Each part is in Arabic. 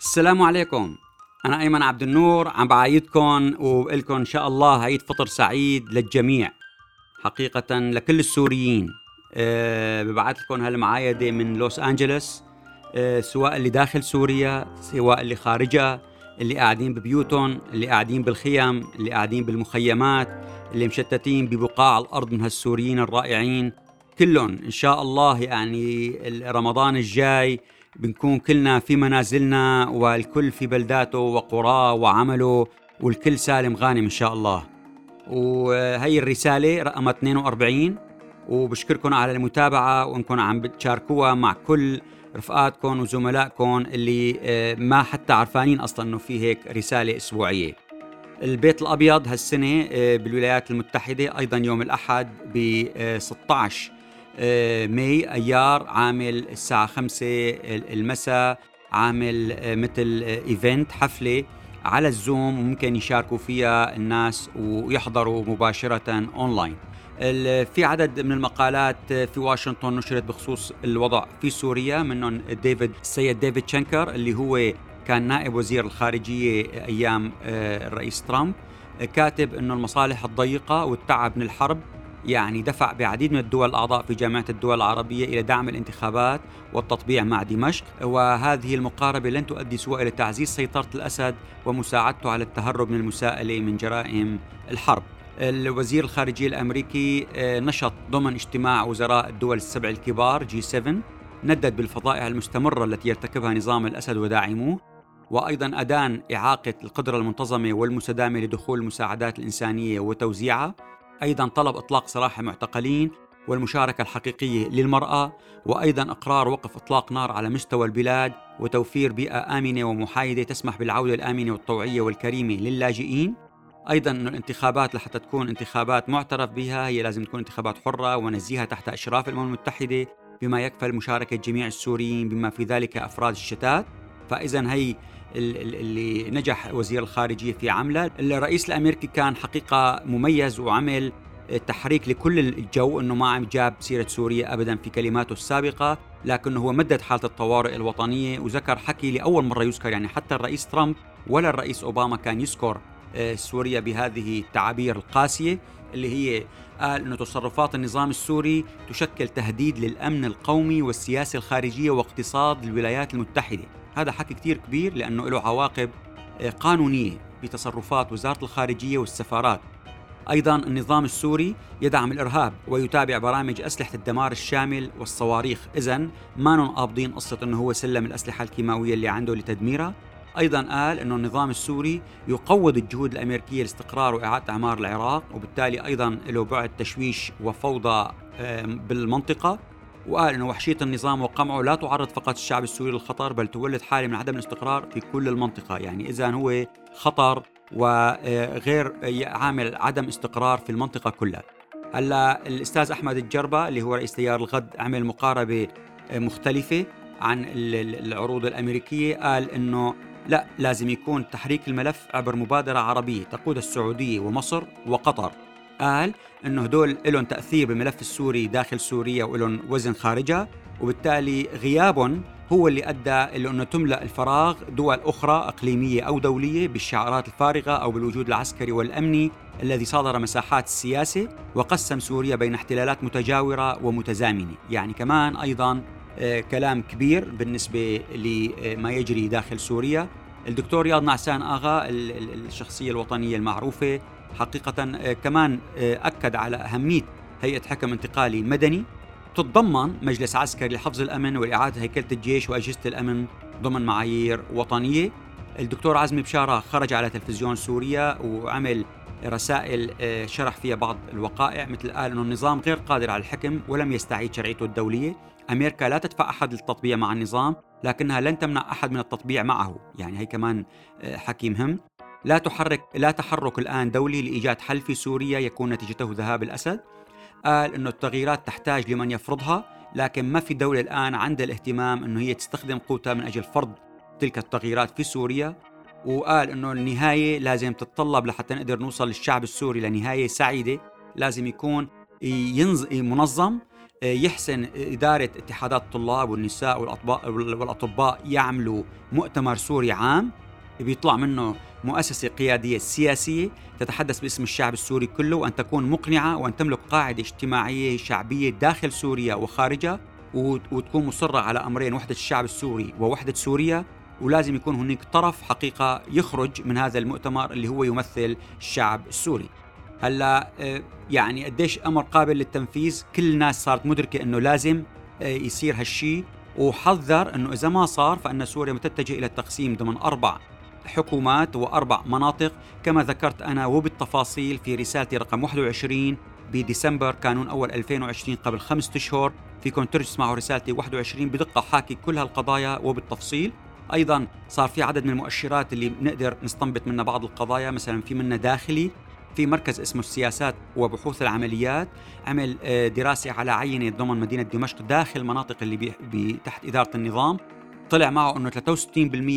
السلام عليكم، أنا أيمن عبد النور عم بعايدكم وبقلكم إن شاء الله عيد فطر سعيد للجميع، حقيقة لكل السوريين. ببعث لكم هالمعايدة من لوس أنجلس، سواء اللي داخل سوريا، سواء اللي خارجها، اللي قاعدين ببيوتهم، اللي قاعدين بالخيم، اللي قاعدين بالمخيمات، اللي مشتتين ببقاع الأرض من هالسوريين الرائعين كلهم. إن شاء الله يعني رمضان الجاي بنكون كلنا في منازلنا والكل في بلداته وقراه وعمله، والكل سالم غانم إن شاء الله. وهي الرسالة رقم 42، وبشكركم على المتابعة، وإنكم عم بتشاركوها مع كل رفقاتكم وزملائكم اللي ما حتى عرفانين أصلاً إنه في هيك رسالة أسبوعية. البيت الأبيض هالسنة بالولايات المتحدة أيضاً يوم الأحد ب16 ماي أيار عامل الساعة 5 المساء، عامل مثل إيفنت، حفلة على الزوم، وممكن يشاركوا فيها الناس ويحضروا مباشرة أونلاين. في عدد من المقالات في واشنطن نشرت بخصوص الوضع في سوريا، منهم السيد ديفيد شنكر اللي هو كان نائب وزير الخارجية أيام الرئيس ترامب، كاتب أنه المصالح الضيقة والتعب من الحرب يعني دفع بعديد من الدول الأعضاء في جامعة الدول العربية إلى دعم الانتخابات والتطبيع مع دمشق، وهذه المقاربة لن تؤدي سوى إلى تعزيز سيطرة الأسد ومساعدته على التهرب من المساءلة من جرائم الحرب. الوزير الخارجية الأمريكي نشط ضمن اجتماع وزراء الدول السبع الكبار G7، ندد بالفضائح المستمرة التي يرتكبها نظام الأسد وداعموه، وأيضاً أدان إعاقة القدرة المنتظمة والمستدامة لدخول المساعدات الإنسانية وتوزيعها، أيضاً طلب إطلاق سراح المعتقلين والمشاركة الحقيقية للمرأة، وأيضاً إقرار وقف إطلاق نار على مستوى البلاد وتوفير بيئة آمنة ومحايدة تسمح بالعودة الآمنة والطوعية والكريمة للاجئين. أيضاً أن الانتخابات لحتى تكون انتخابات معترف بها هي لازم تكون انتخابات حرة ونزيهة تحت إشراف الأمم المتحدة، بما يكفل مشاركة جميع السوريين بما في ذلك أفراد الشتات. فإذن هي اللي نجح وزير الخارجية في عمله. الرئيس الأمريكي كان حقيقة مميز وعمل تحريك لكل الجو، أنه ما عم جاب سيرة سوريا أبداً في كلماته السابقة، لكنه هو مدد حالة الطوارئ الوطنية وذكر حكي لأول مرة يذكر، يعني حتى الرئيس ترامب ولا الرئيس أوباما كان يذكر سوريا بهذه التعابير القاسية، اللي هي قال أن تصرفات النظام السوري تشكل تهديد للأمن القومي والسياسة الخارجية واقتصاد الولايات المتحدة. هذا حكي كتير كبير لأنه له عواقب قانونية بتصرفات وزارة الخارجية والسفارات. أيضاً النظام السوري يدعم الإرهاب ويتابع برامج أسلحة الدمار الشامل والصواريخ، إذن ما نقابضين قصة أنه هو سلم الأسلحة الكيماوية اللي عنده لتدميرها. أيضاً قال أنه النظام السوري يقوض الجهود الأمريكية لاستقرار وإعادة إعمار العراق، وبالتالي أيضاً له بعد تشويش وفوضى بالمنطقة، وقال أنه وحشية النظام وقمعه لا تعرض فقط الشعب السوري للخطر بل تولد حالة من عدم الاستقرار في كل المنطقة. يعني إذن هو خطر وغير عامل عدم استقرار في المنطقة كلها. هلا الأستاذ أحمد الجربا اللي هو رئيس تيار الغد عمل مقاربة مختلفة عن العروض الأمريكية، قال أنه لا، لازم يكون تحريك الملف عبر مبادرة عربية تقودها السعودية ومصر وقطر. قال أنه هدول إلهم تأثير بالملف السوري داخل سوريا وإلهم وزن خارجها، وبالتالي غيابهم هو اللي أدى إلى أنه تملأ الفراغ دول أخرى إقليمية أو دولية بالشعارات الفارغة أو بالوجود العسكري والأمني الذي صادر مساحات السياسة وقسم سوريا بين احتلالات متجاورة ومتزامنة. يعني كمان أيضاً كلام كبير بالنسبة لما يجري داخل سوريا. الدكتور رياض نعسان آغا الشخصية الوطنية المعروفة حقيقة كمان أكد على أهمية هيئة حكم انتقالي مدني تتضمن مجلس عسكري لحفظ الأمن وإعادة هيكلة الجيش وأجهزة الأمن ضمن معايير وطنية. الدكتور عزمي بشارة خرج على تلفزيون سوريا وعمل رسائل شرح فيها بعض الوقائع، مثل قال أنه النظام غير قادر على الحكم ولم يستعيد شرعيته الدولية، أمريكا لا تدفع أحد للتطبيع مع النظام لكنها لن تمنع أحد من التطبيع معه. يعني هي كمان حكي مهم. لا تحرك الآن دولي لإيجاد حل في سوريا يكون نتيجته ذهاب الأسد. قال أنه التغييرات تحتاج لمن يفرضها، لكن ما في دولة الآن عندها الاهتمام أنه هي تستخدم قوتها من أجل فرض تلك التغييرات في سوريا. وقال أنه النهاية لازم تتطلب لحتى نقدر نوصل للشعب السوري لنهاية سعيدة لازم يكون منظم، يحسن إدارة اتحادات الطلاب والنساء والأطباء يعملوا مؤتمر سوري عام بيطلع منه مؤسسة قيادية سياسية تتحدث باسم الشعب السوري كله، وأن تكون مقنعة وأن تملك قاعدة اجتماعية شعبية داخل سوريا وخارجها، وتكون مصرة على أمرين: وحدة الشعب السوري ووحدة سوريا. ولازم يكون هناك طرف حقيقة يخرج من هذا المؤتمر اللي هو يمثل الشعب السوري. هلا يعني قديش أمر قابل للتنفيذ؟ كل الناس صارت مدركة أنه لازم يصير هالشي، وحذر أنه إذا ما صار فأن سوريا متتجه إلى التقسيم ضمن 4 حكومات و4 مناطق كما ذكرت أنا وبالتفاصيل في رسالتي رقم 21 بديسمبر كانون أول 2020 قبل 5 أشهر. فيكم تسمعوا رسالتي 21 بدقة حاكي كل هالقضايا وبالتفصيل. أيضا صار في عدد من المؤشرات اللي بنقدر نستنبط منها بعض القضايا، مثلا في منا داخلي، في مركز اسمه السياسات وبحوث العمليات عمل دراسة على عينة ضمن مدينة دمشق داخل المناطق اللي تحت إدارة النظام، طلع معه أنه 63%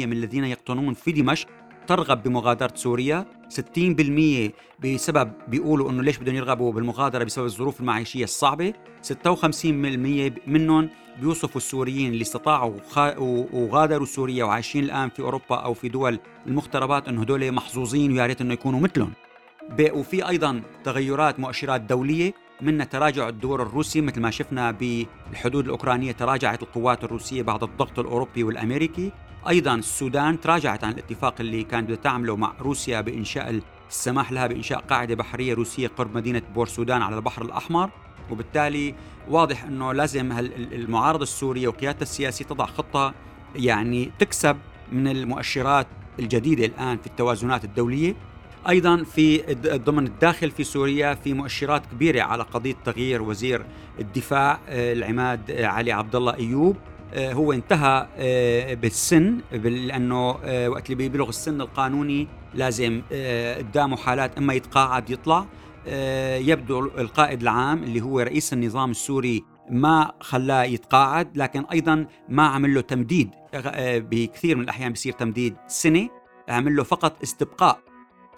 من الذين يقطنون في دمشق ترغب بمغادرة سوريا، 60% بسبب بيقولوا أنه ليش بدهم يرغبوا بالمغادرة بسبب الظروف المعيشية الصعبة، 56% منهم بيوصفوا السوريين اللي استطاعوا وغادروا سوريا وعايشين الآن في أوروبا أو في دول المغتربات أنه هدول محظوظين ويا ريت أنه يكونوا مثلهم. وفي أيضاً تغيرات مؤشرات دولية، منها تراجع الدور الروسي مثل ما شفنا بالحدود الأوكرانية، تراجعت القوات الروسية بعد الضغط الأوروبي والأمريكي. أيضاً السودان تراجعت عن الاتفاق اللي كانت بتعمله مع روسيا بإنشاء السماح لها بإنشاء قاعدة بحرية روسية قرب مدينة بورسودان على البحر الأحمر. وبالتالي واضح أنه لازم المعارضة السورية وقيادتها السياسية تضع خطة يعني تكسب من المؤشرات الجديدة الآن في التوازنات الدولية. أيضاً في ضمن الداخل في سوريا في مؤشرات كبيرة على قضية تغيير وزير الدفاع العماد علي عبد الله أيوب، هو انتهى بالسن لأنه وقت اللي بيبلغ السن القانوني لازم قدامه حالات إما يتقاعد يطلع. يبدو القائد العام اللي هو رئيس النظام السوري ما خلاه يتقاعد، لكن أيضاً ما عمل له تمديد، بكثير من الأحيان بيصير تمديد سنة، عمل له فقط استبقاء،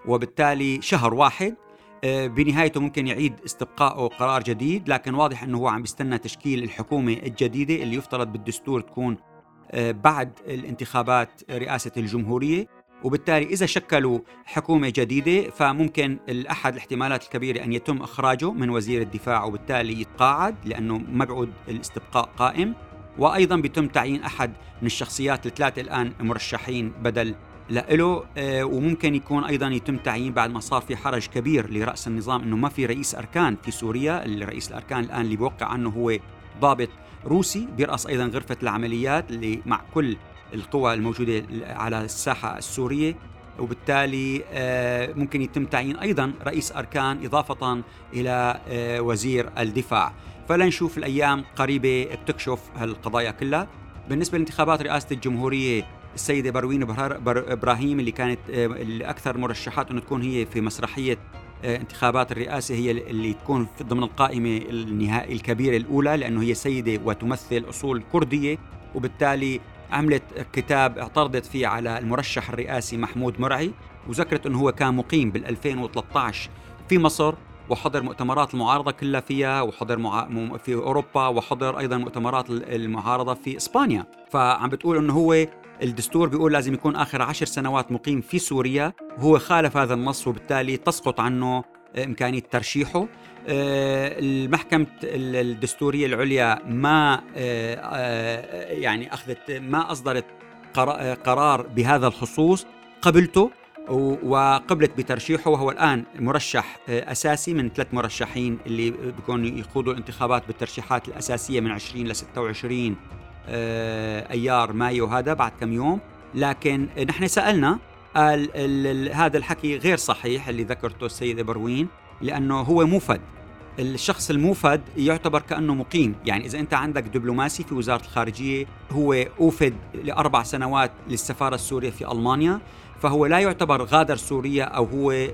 وبالتالي شهر واحد بنهايته ممكن يعيد استبقائه قرار جديد. لكن واضح أنه هو عم بيستنى تشكيل الحكومة الجديدة اللي يفترض بالدستور تكون بعد الانتخابات رئاسة الجمهورية، وبالتالي إذا شكلوا حكومة جديدة فممكن أحد الاحتمالات الكبيرة أن يتم إخراجه من وزير الدفاع وبالتالي يتقاعد لأنه مبعد الاستبقاء قائم. وأيضاً بيتم تعيين أحد من الشخصيات ال3 الآن مرشحين بدل لإله، وممكن يكون أيضاً يتم تعيين بعد ما صار في حرج كبير لرأس النظام أنه ما في رئيس أركان في سوريا. الرئيس الأركان الآن اللي بوقع عنه هو ضابط روسي بيرأس أيضاً غرفة العمليات اللي مع كل القوى الموجودة على الساحة السورية، وبالتالي ممكن يتم تعيين أيضاً رئيس أركان إضافة إلى وزير الدفاع. فلنشوف الأيام قريبة بتكشف هالقضايا كلها. بالنسبة لانتخابات رئاسة الجمهورية، السيدة بروين إبراهيم اللي كانت الأكثر مرشحات أن تكون هي في مسرحية انتخابات الرئاسة هي اللي تكون ضمن القائمة النهائية الكبيرة الأولى، لأنه هي سيدة وتمثل أصول كردية، وبالتالي عملت كتاب اعترضت فيه على المرشح الرئاسي محمود مرعي، وذكرت أنه هو كان مقيم بال2013 في مصر وحضر مؤتمرات المعارضة كلها فيها، وحضر في أوروبا، وحضر أيضا مؤتمرات المعارضة في إسبانيا. فعم بتقول أنه هو الدستور بيقول لازم يكون آخر 10 سنوات مقيم في سوريا، وهو خالف هذا النص وبالتالي تسقط عنه إمكانية ترشيحه. المحكمة الدستورية العليا ما يعني أخذت ما أصدرت قرار بهذا الخصوص، قبلته وقبلت بترشيحه، وهو الآن مرشح أساسي من 3 مرشحين اللي بيكون يخوضوا الانتخابات بالترشيحات الأساسية من 20 ل 26 أيار مايو، هذا بعد كم يوم. لكن نحن سألنا قال هذا الحكي غير صحيح اللي ذكرته السيدة بروين، لأنه هو موفد. الشخص الموفد يعتبر كأنه مقيم، يعني إذا أنت عندك دبلوماسي في وزارة الخارجية هو أوفد ل4 سنوات للسفارة السورية في ألمانيا، فهو لا يعتبر غادر سوريا أو هو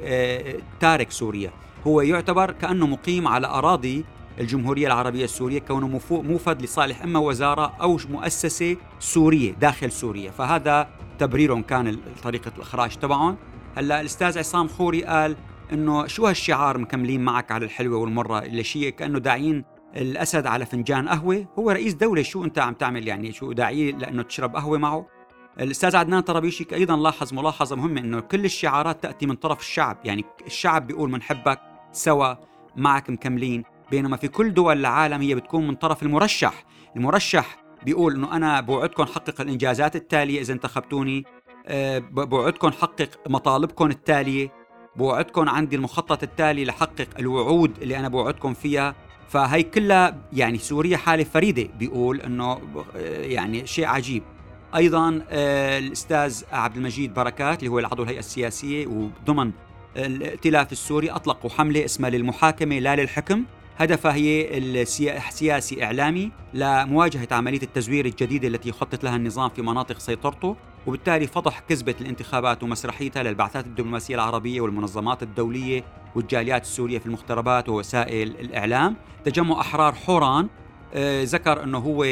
تارك سوريا، هو يعتبر كأنه مقيم على أراضي الجمهورية العربية السورية، كونه موفد لصالح إما وزارة أو مؤسسة سورية داخل سوريا. فهذا تبريرهم كان طريقة الإخراج تبعهم. هلأ الأستاذ عصام خوري قال إنه شو هالشعار مكملين معك على الحلوة والمرة، اللي شيء كأنه داعين الأسد على فنجان قهوة، هو رئيس دولة، شو أنت عم تعمل يعني؟ شو داعي لأنه تشرب قهوة معه؟ الأستاذ عدنان ترابيشي أيضاً لاحظ ملاحظة مهمة، أنه كل الشعارات تأتي من طرف الشعب، يعني الشعب بيقول منحبك، سوا، معك، مكملين، بينما في كل دول العالم هي بتكون من طرف المرشح. المرشح بيقول أنه أنا بوعدكم حقق الإنجازات التالية إذا انتخبتوني، بوعدكم حقق مطالبكم التالية، بوعدكم عندي المخطط التالي لحقق الوعود اللي أنا بوعدكم فيها. فهي كلها يعني سوريا حالة فريدة، بيقول أنه يعني شيء عجيب. أيضاً الأستاذ عبد المجيد بركات اللي هو العضو الهيئة السياسية وضمن الائتلاف السوري أطلقوا حملة اسمها للمحاكمة لا للحكم، هدفها هي السياسي إعلامي لمواجهة عملية التزوير الجديدة التي يخطط لها النظام في مناطق سيطرته، وبالتالي فضح كذبة الانتخابات ومسرحيتها للبعثات الدبلوماسية العربية والمنظمات الدولية والجاليات السورية في المختربات ووسائل الإعلام. تجمع أحرار حوران ذكر أنه هو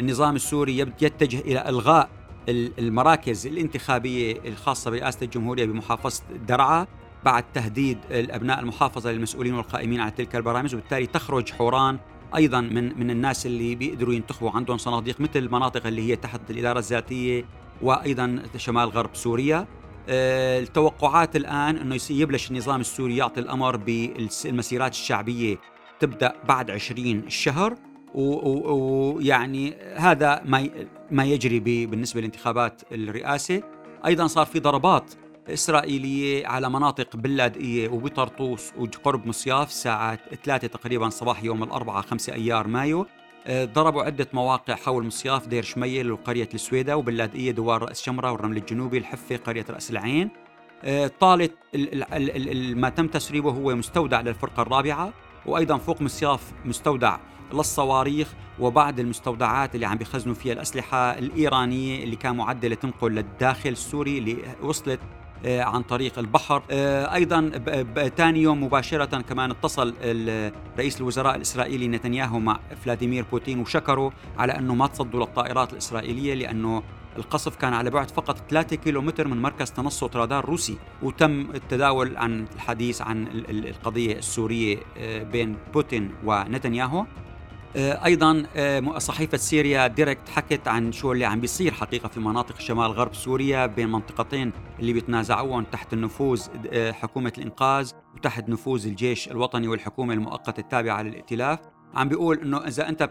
النظام السوري يتجه إلى إلغاء المراكز الانتخابية الخاصة برئاسة الجمهورية بمحافظة درعا بعد تهديد الأبناء المحافظة للمسؤولين والقائمين على تلك البرامج، وبالتالي تخرج حوران أيضاً من الناس اللي بيقدروا ينتخبوا، عندهم صناديق مثل المناطق اللي هي تحت الإدارة الذاتية وأيضاً شمال غرب سوريا. التوقعات الآن أنه يبلش النظام السوري يعطي الأمر بالمسيرات الشعبية تبدأ بعد 20 شهر، ويعني هذا ما يجري بالنسبة لانتخابات الرئاسة. أيضاً صار في ضربات إسرائيلية على مناطق باللاذقية وبطرطوس وقرب مصياف الساعة 3 تقريباً صباح يوم الأربعاء 5 أيار مايو، ضربوا عدة مواقع حول مصياف، دير شميل وقرية السويدة، وباللاذقية دوار رأس شمرة والرمل الجنوبي، الحفة، قرية رأس العين. طالت ما تم تسريبه هو مستودع للفرقة الرابعة، وأيضاً فوق مصياف مستودع للصواريخ وبعض المستودعات اللي عم بيخزنوا فيها الأسلحة الإيرانية اللي كان معدلة تنقل للداخل السوري اللي وصلت عن طريق البحر. أيضاً تاني يوم مباشرة كمان اتصل رئيس الوزراء الإسرائيلي نتنياهو مع فلاديمير بوتين وشكره على أنه ما تصدوا للطائرات الإسرائيلية، لأنه القصف كان على بعد فقط 3 كيلومتر من مركز تنصت رادار روسي، وتم التداول عن الحديث عن القضية السورية بين بوتين ونتنياهو. أيضاً صحيفة سوريا ديركت حكت عن شو اللي عم بيصير حقيقة في مناطق شمال غرب سوريا بين منطقتين اللي بيتنازعون تحت النفوذ حكومة الإنقاذ وتحت نفوذ الجيش الوطني والحكومة المؤقتة التابعة للائتلاف. عم بيقول إنه إذا أنت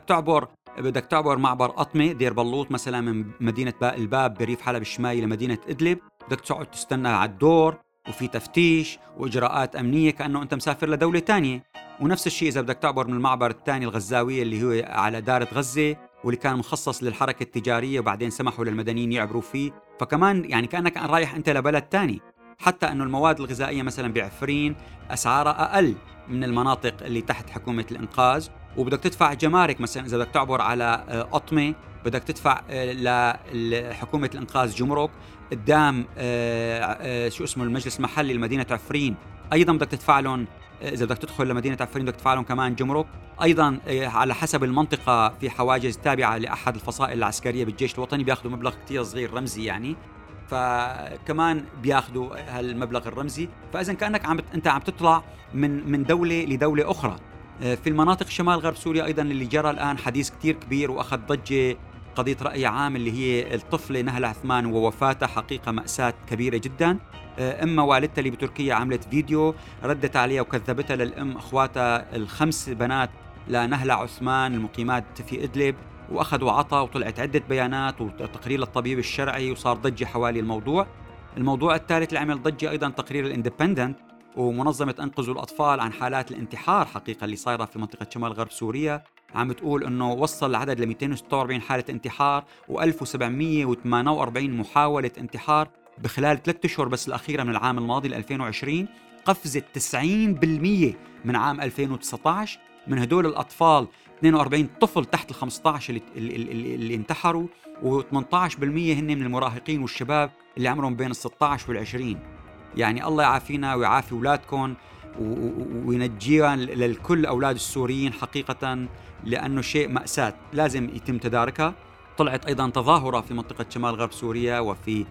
بدك تعبر معبر قطمة دير بلوط مثلاً من مدينة الباب بريف حلب الشمالي لمدينة إدلب، بدك تقعد تستنى على الدور وفي تفتيش وإجراءات أمنية كأنه أنت مسافر لدولة تانية. ونفس الشيء إذا بدك تعبر من المعبر الثاني الغزاوية اللي هو على دارة غزة واللي كان مخصص للحركة التجارية وبعدين سمحوا للمدنيين يعبروا فيه، فكمان يعني كأنك رايح أنت لبلد تاني. حتى أنه المواد الغذائية مثلا بعفرين أسعارها أقل من المناطق اللي تحت حكومة الإنقاذ، وبدك تدفع جمارك مثلا إذا بدك تعبر على قطمة بدك تدفع لحكومة الإنقاذ جمرك، قدام المجلس المحلي لمدينة عفرين أيضا بدك تدفع لهم، إذا بدك تدخل لمدينة عفرين بدك تدفع لهم كمان جمرك. أيضا على حسب المنطقة في حواجز تابعة لأحد الفصائل العسكرية بالجيش الوطني بياخدوا مبلغ كتير صغير رمزي يعني، فكمان بياخدوا هالمبلغ الرمزي. فإذن كأنك أنت عم تطلع من دولة لدولة أخرى. في المناطق شمال غرب سوريا أيضا اللي جرى الآن حديث كتير كبير وأخذ ضجة قضية رأي عام اللي هي الطفلة نهلة عثمان ووفاتها، حقيقة مأساة كبيرة جداً. أما والدتها اللي بتركيا عملت فيديو ردت عليها وكذبتها للأم أخواتها 5 بنات لنهلة عثمان المقيمات في إدلب، وأخذوا عطا وطلعت عدة بيانات وتقرير للطبيب الشرعي وصار ضجة حوالي الموضوع. الموضوع الثالث اللي عمل ضجة أيضاً تقرير الإندبندنت ومنظمة أنقذوا الأطفال عن حالات الانتحار حقيقة اللي صايرة في منطقة شمال غرب سوريا، عم تقول أنه وصل العدد ل 246 حالة انتحار و1748 محاولة انتحار بخلال 3 أشهر بس الأخيرة من العام الماضي ل 2020، قفزة 90% من عام 2019. من هدول الأطفال 42 طفل تحت ال15 اللي انتحروا، و18% هن من المراهقين والشباب اللي عمرهم بين ال16 وال20. يعني الله يعافينا ويعافي أولادكم وينجيها للكل أولاد السوريين حقيقة، لأنه شيء مأساة لازم يتم تداركها. طلعت أيضا تظاهرة في منطقة شمال غرب سوريا وفي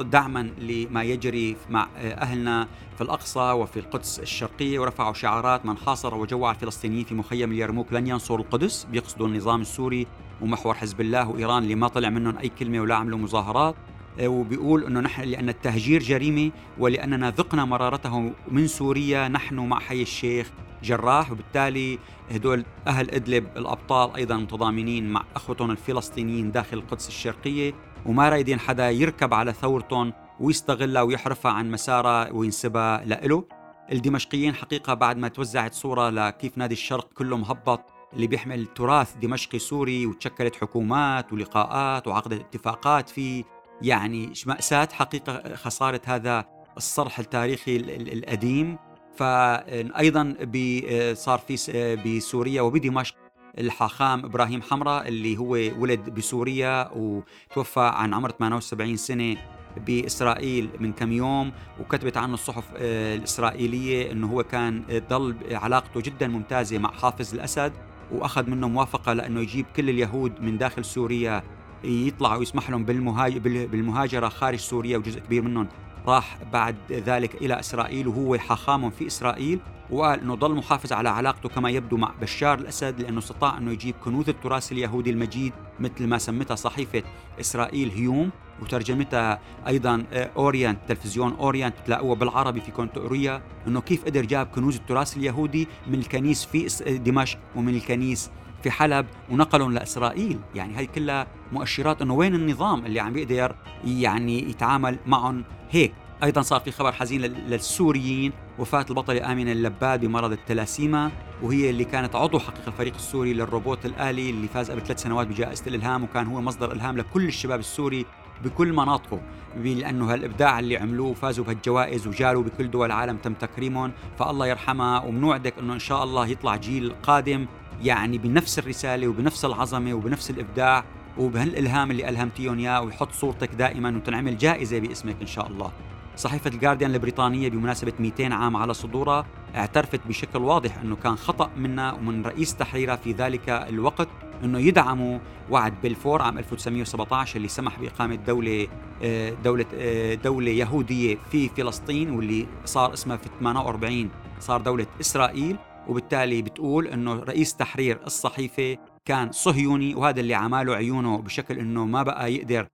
دعما لما يجري مع أهلنا في الأقصى وفي القدس الشرقية، ورفعوا شعارات من حاصر وجوع الفلسطينيين في مخيم اليرموك لن ينصروا القدس، بيقصدوا النظام السوري ومحور حزب الله وإيران اللي ما طلع منهم أي كلمة ولا عملوا مظاهرات. وبيقول أنه نحن لأن التهجير جريمة ولأننا ذقنا مرارته من سوريا نحن مع حي الشيخ جراح، وبالتالي هدول أهل إدلب الأبطال أيضا متضامنين مع أخوتهم الفلسطينيين داخل القدس الشرقية، وما رايدين حدا يركب على ثورتهم ويستغلها ويحرفها عن مسارها وينسبها لإله. الدمشقيين حقيقة بعد ما توزعت صورة لكيف نادي الشرق كله مهبط اللي بيحمل تراث دمشقي سوري، وتشكلت حكومات ولقاءات وعقدت اتفاقات فيه، يعني مأساة حقيقة خسارة هذا الصرح التاريخي القديم. فأيضا صار في بسوريا وبدمشق الحاخام إبراهيم حمرة اللي هو ولد بسوريا وتوفى عن عمر 78 سنة بإسرائيل من كم يوم، وكتبت عنه الصحف الإسرائيلية أنه هو كان ضل علاقته جدا ممتازة مع حافظ الأسد، وأخذ منه موافقة لأنه يجيب كل اليهود من داخل سوريا يطلعوا ويسمح لهم بالمهاجرة خارج سوريا، وجزء كبير منهم راح بعد ذلك إلى إسرائيل وهو حاخام في إسرائيل. وقال أنه ظل محافظ على علاقته كما يبدو مع بشار الأسد، لأنه استطاع أنه يجيب كنوز التراث اليهودي المجيد مثل ما سمتها صحيفة إسرائيل هيوم، وترجمتها أيضا أورينت، تلفزيون أورينت تلاقوها بالعربي في كونتوريا، أنه كيف قدر جاب كنوز التراث اليهودي من الكنيس في دمشق ومن الكنيس في حلب ونقلهم لإسرائيل. يعني هاي كلها مؤشرات أنه وين النظام اللي عم بيقدر يعني يتعامل معهم هيك. أيضا صار في خبر حزين للسوريين، وفاة البطلة آمنة اللباد بمرض التلاسيما، وهي اللي كانت عضو حقيقة الفريق السوري للروبوت الآلي اللي فاز قبل 3 سنوات بجائزة الإلهام، وكان هو مصدر إلهام لكل الشباب السوري بكل مناطقه، لأنه هالإبداع اللي عملوه فازوا بهالجوائز وجالوا بكل دول العالم تم تكريمهم، فالله يرحمها. ومنوعدك أنه إن شاء الله يطلع جيل قادم يعني بنفس الرسالة وبنفس العظمة وبنفس الإبداع وبهالإلهام اللي ألهمتيهم إياه، ويحط صورتك دائما وتنعمل جائزة باسمك إن شاء الله. صحيفة الغارديان البريطانية بمناسبة 200 عام على صدورها اعترفت بشكل واضح أنه كان خطأ منا ومن رئيس تحريرها في ذلك الوقت أنه يدعموا وعد بلفور عام 1917 اللي سمح بإقامة دولة يهودية في فلسطين، واللي صار اسمها في 48 صار دولة إسرائيل. وبالتالي بتقول أنه رئيس تحرير الصحيفة كان صهيوني، وهذا اللي عماله عيونه بشكل أنه ما بقى يقدر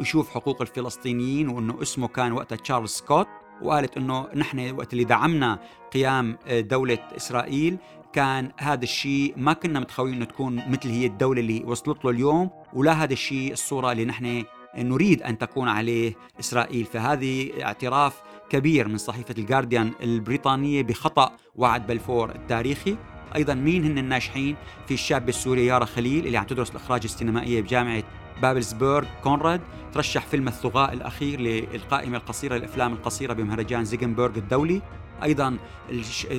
يشوف حقوق الفلسطينيين، وأنه اسمه كان وقتها تشارلز سكوت. وقالت أنه نحن وقت اللي دعمنا قيام دولة إسرائيل كان هذا الشيء ما كنا متخيلين أنه تكون مثل هي الدولة اللي وصلت له اليوم، ولا هذا الشيء الصورة اللي نحن نريد أن تكون عليه إسرائيل. فهذه اعتراف كبير من صحيفة الغارديان البريطانية بخطأ وعد بلفور التاريخي. أيضا مين هن الناجحين؟ في الشاب السوري يارا خليل اللي عم تدرس الإخراج السينمائية بجامعة بابلسبورغ كونراد، ترشح فيلم الثغاء الأخير للقائمة القصيرة الأفلام القصيرة بمهرجان زيغنبورغ الدولي. أيضا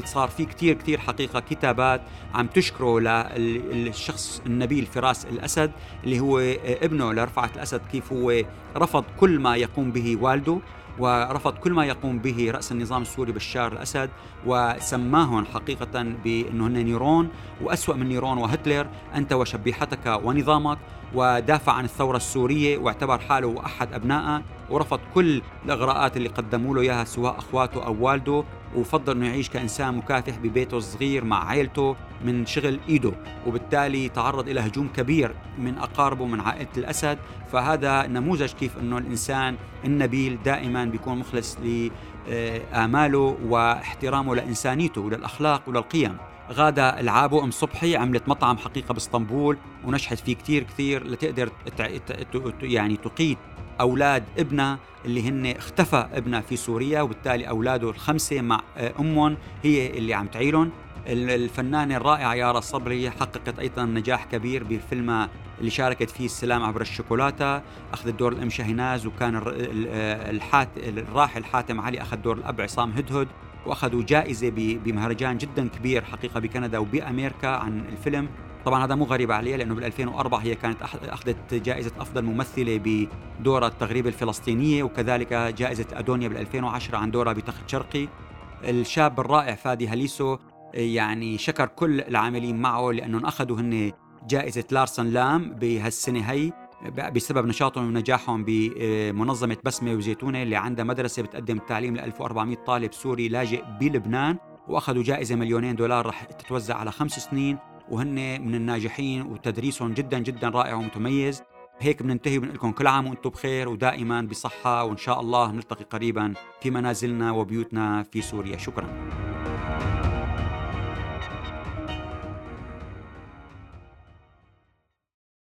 صار في كتير حقيقة كتابات عم تشكره للشخص النبيل فراس الأسد اللي هو ابنه لرفعت الأسد، كيف هو رفض كل ما يقوم به والده ورفض كل ما يقوم به رأس النظام السوري بشار الأسد، وسماهم حقيقة بأنه هن نيرون وأسوأ من نيرون وهتلر، أنت وشبيحتك ونظامك. ودافع عن الثورة السورية واعتبر حاله وأحد أبنائه، ورفض كل الإغراءات اللي قدموا له إياها سواء أخواته أو والده، وفضل أنه يعيش كإنسان مكافح ببيته الصغير مع عائلته من شغل إيده. وبالتالي تعرض إلى هجوم كبير من أقاربه من عائلة الأسد. فهذا نموذج كيف أنه الإنسان النبيل دائما بيكون مخلص لآماله واحترامه لإنسانيته وللأخلاق وللقيم. غادة العابو أم صبحي عملت مطعم حقيقة باسطنبول ونشحت فيه كتير لتقدر يعني تقيد أولاد ابنها اللي هن اختفى ابنها في سوريا، وبالتالي أولاده 5 مع أمهم هي اللي عم تعيلهم. الفنانة الرائعة يارا صبري حققت أيضا نجاح كبير بفيلمها اللي شاركت فيه السلام عبر الشوكولاتة، أخذت دور الأم شاهيناز، وكان الراحل حاتم علي أخذ دور الأب عصام هدهد، وأخذوا جائزة بمهرجان جدا كبير حقيقة بكندا وبأمريكا عن الفيلم. طبعا هذا مو غريب عليها لأنه بال2004 هي كانت أخذت جائزة أفضل ممثلة بدورة التغريب الفلسطينية، وكذلك جائزة أدونيا بال2010 عن دورة بتخت شرقي. الشاب الرائع فادي هليسو يعني شكر كل العاملين معه لأنهم أخذوا هن جائزة لارسن لام بهالسنة هي، بسبب نشاطهم ونجاحهم بمنظمة بسمة وزيتونة اللي عندها مدرسة بتقدم التعليم ل 1400 طالب سوري لاجئ بلبنان، وأخذوا جائزة $2 مليون رح تتوزع على 5 سنين، وهن من الناجحين وتدريسهم جدا جدا رائع ومتميز. هيك بننتهي وبنقول لكم كل عام وانتم بخير ودائما بصحة، وإن شاء الله نلتقي قريبا في منازلنا وبيوتنا في سوريا. شكرا.